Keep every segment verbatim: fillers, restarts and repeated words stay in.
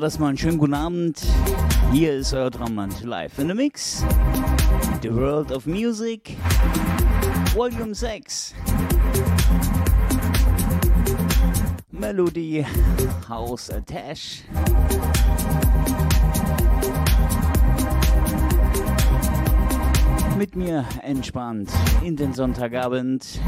Das mal einen schönen guten Abend. Hier ist euer Traumland live in the mix. The World of Music, Volume sechs. Melodie House Attach. Mit mir entspannt in den Sonntagabend.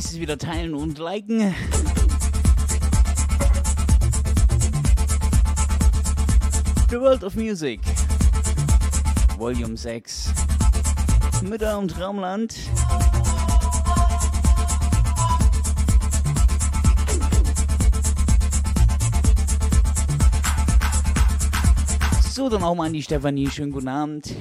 heißt es wieder teilen und liken. The World of Music, Volume sechs, mit eurem Traumland. So, dann auch mal an die Stefanie, schönen guten Abend.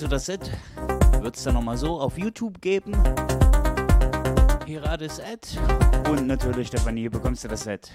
Meinst du das Set? Wird es dann nochmal so auf YouTube geben? Hier hat es Set. Und natürlich, Stefanie, hier bekommst du das Set.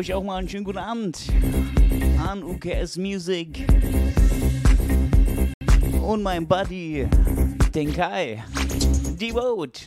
euch auch mal einen schönen guten Abend an U K S Music und mein Buddy, den Kai Devote.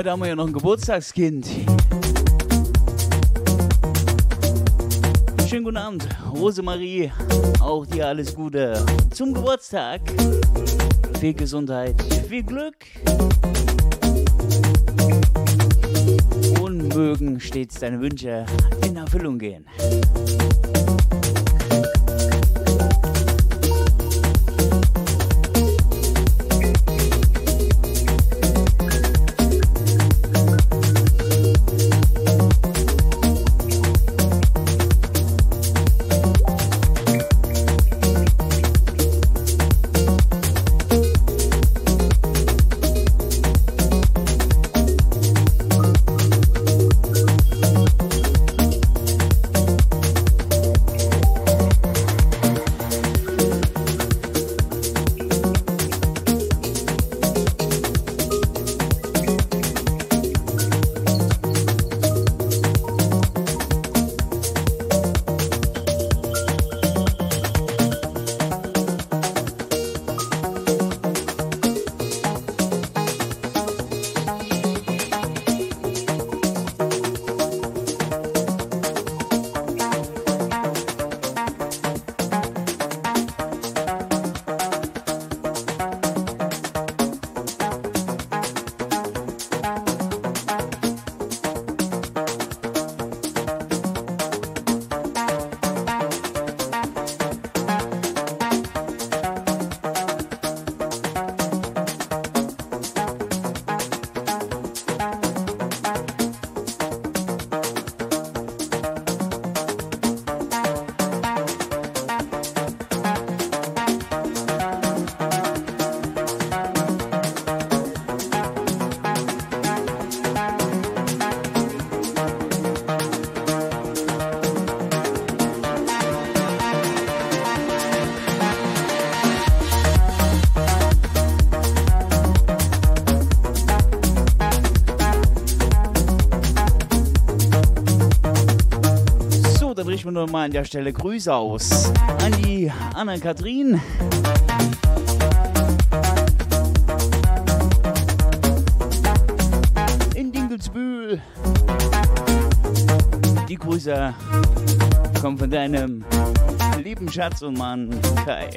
heute haben wir ja noch ein Geburtstagskind. Schönen guten Abend, Rosemarie. Auch dir alles Gute zum Geburtstag. Viel Gesundheit, viel Glück. Und mögen stets deine Wünsche in Erfüllung gehen. Und nochmal an der Stelle Grüße aus an die Anna-Kathrin. In Dinkelsbühl. Die Grüße kommen von deinem lieben Schatz und Mann Kai.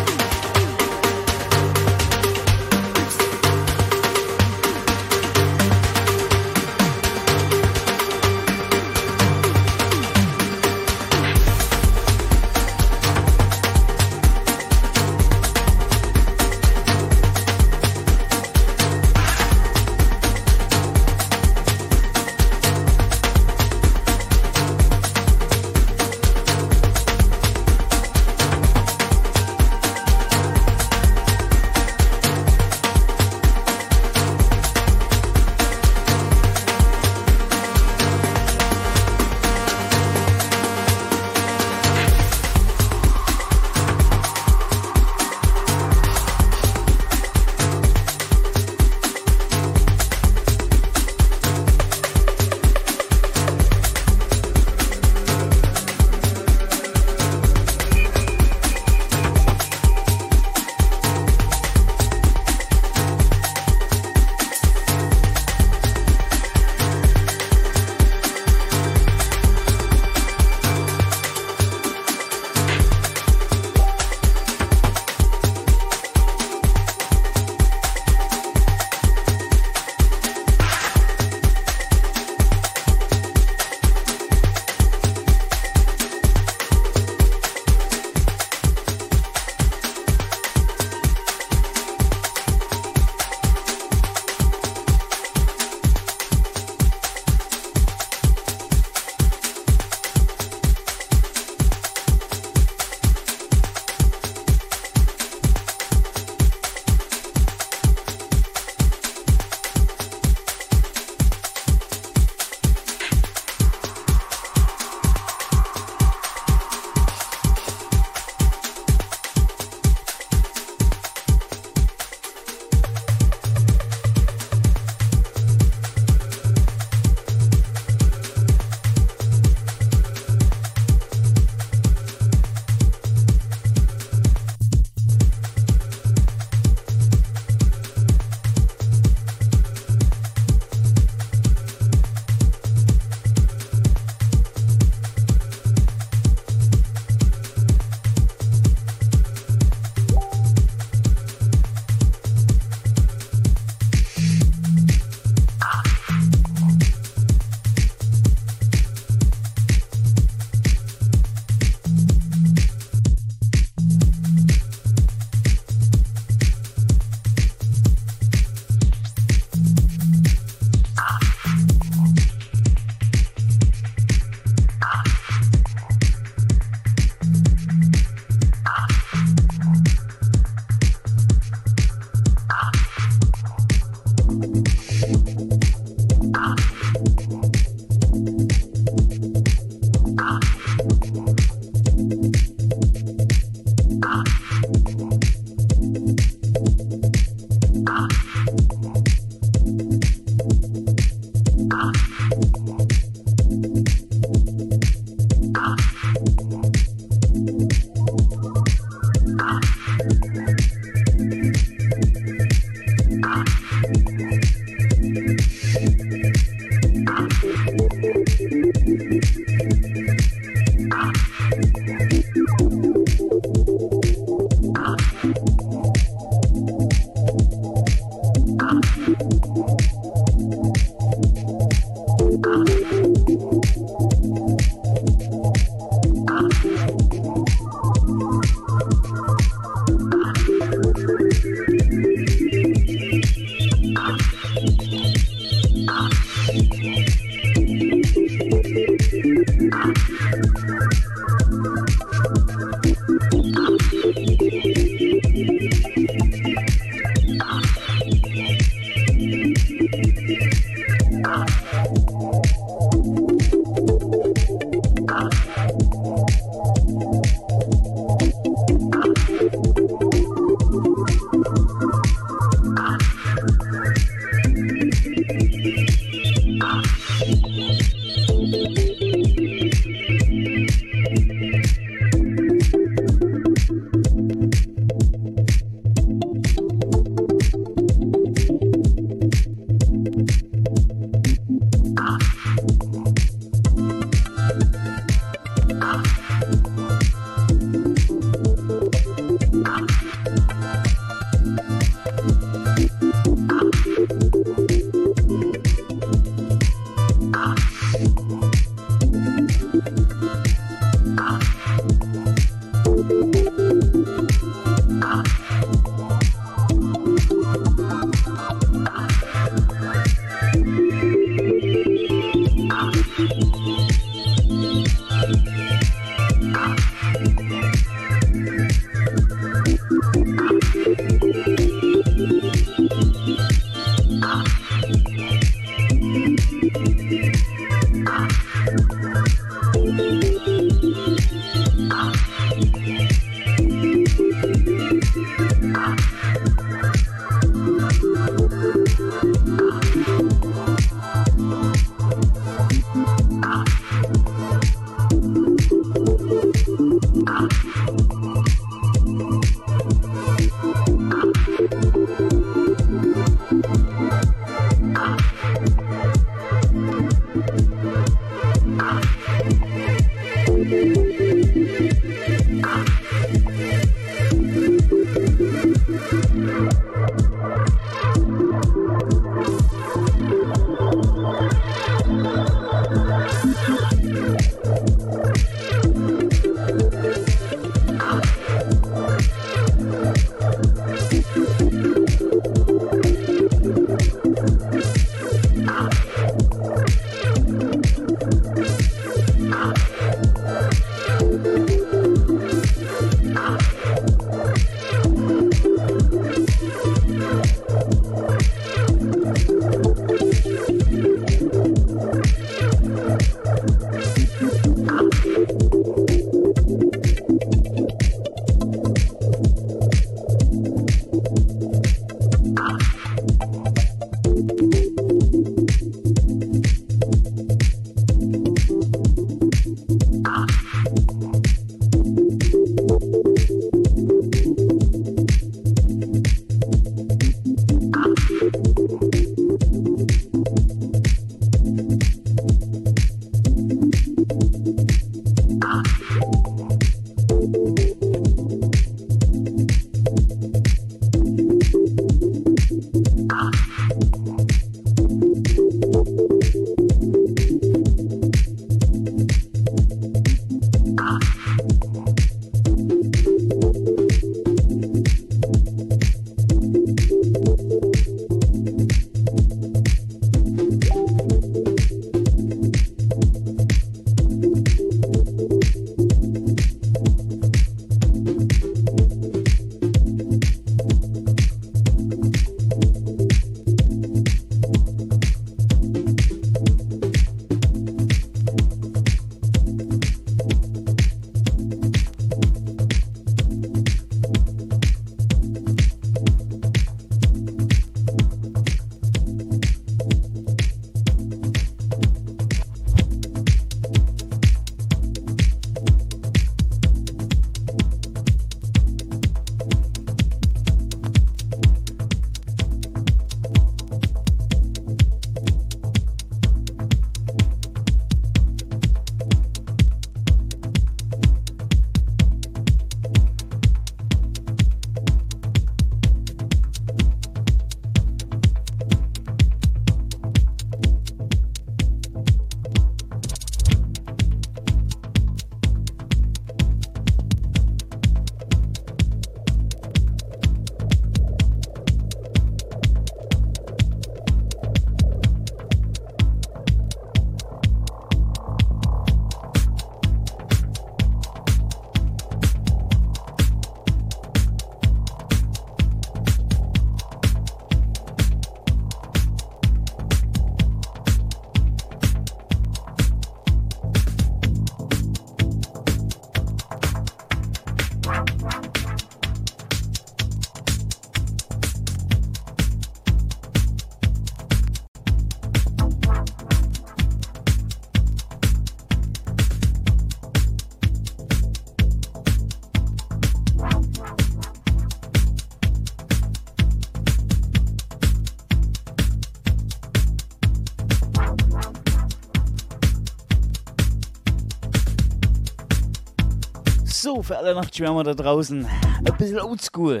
So, für alle Nachtschwärmer da draußen, ein bisschen oldschool.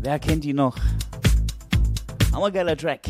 Wer kennt die noch? Hammergeiler Track.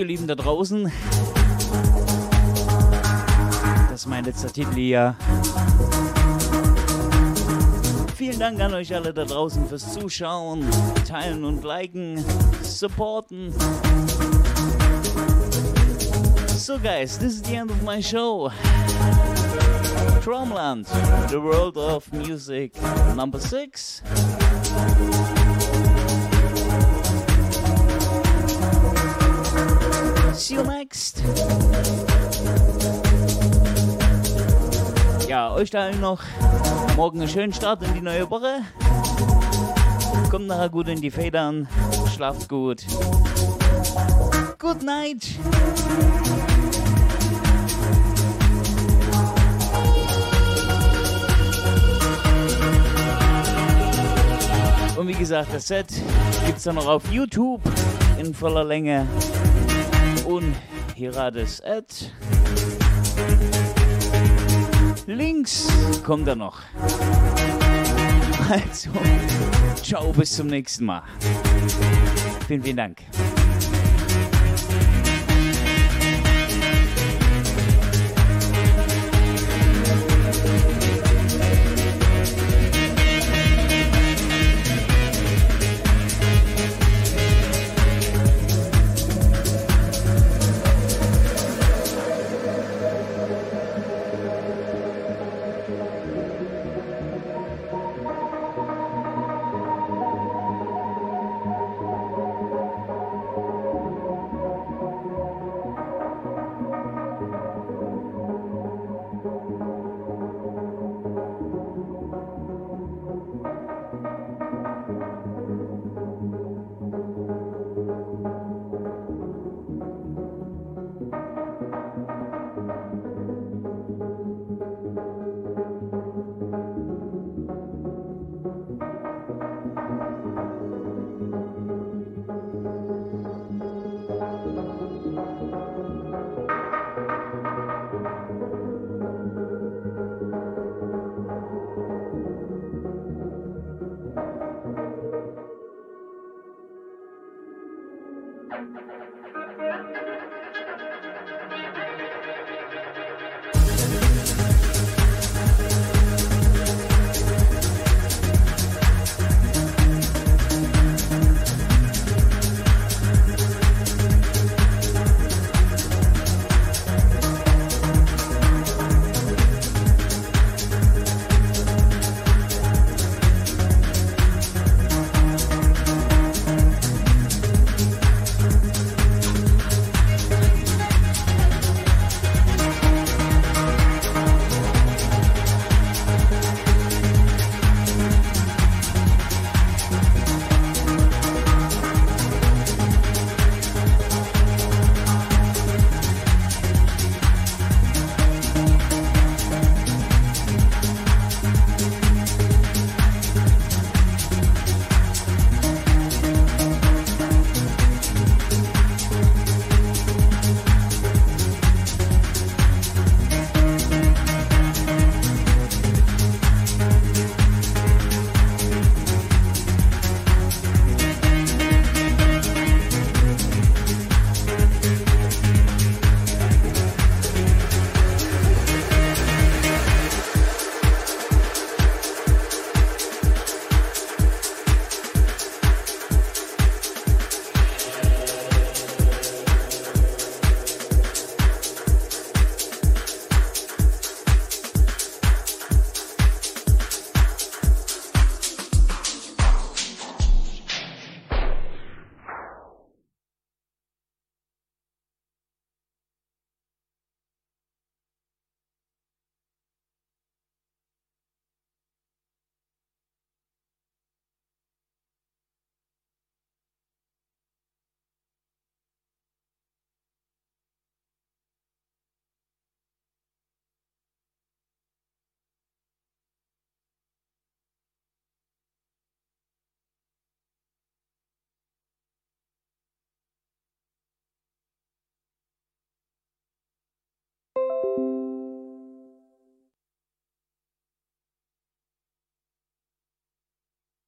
ihr Lieben da draußen. Das ist mein letzter Titel hier. Vielen Dank an euch alle da draußen fürs Zuschauen, Teilen und Liken, Supporten. So guys, this is the end of my show. Traumland, the world of music, number six. See you next. Ja, euch da noch morgen einen schönen Start in die neue Woche. Kommt nachher gut in die Federn, schlaft gut. Good night. Und wie gesagt, das Set gibt es dann noch auf YouTube in voller Länge. Und hier hat es Ad. Links kommt er noch. Also, ciao, bis zum nächsten Mal. Vielen, vielen Dank.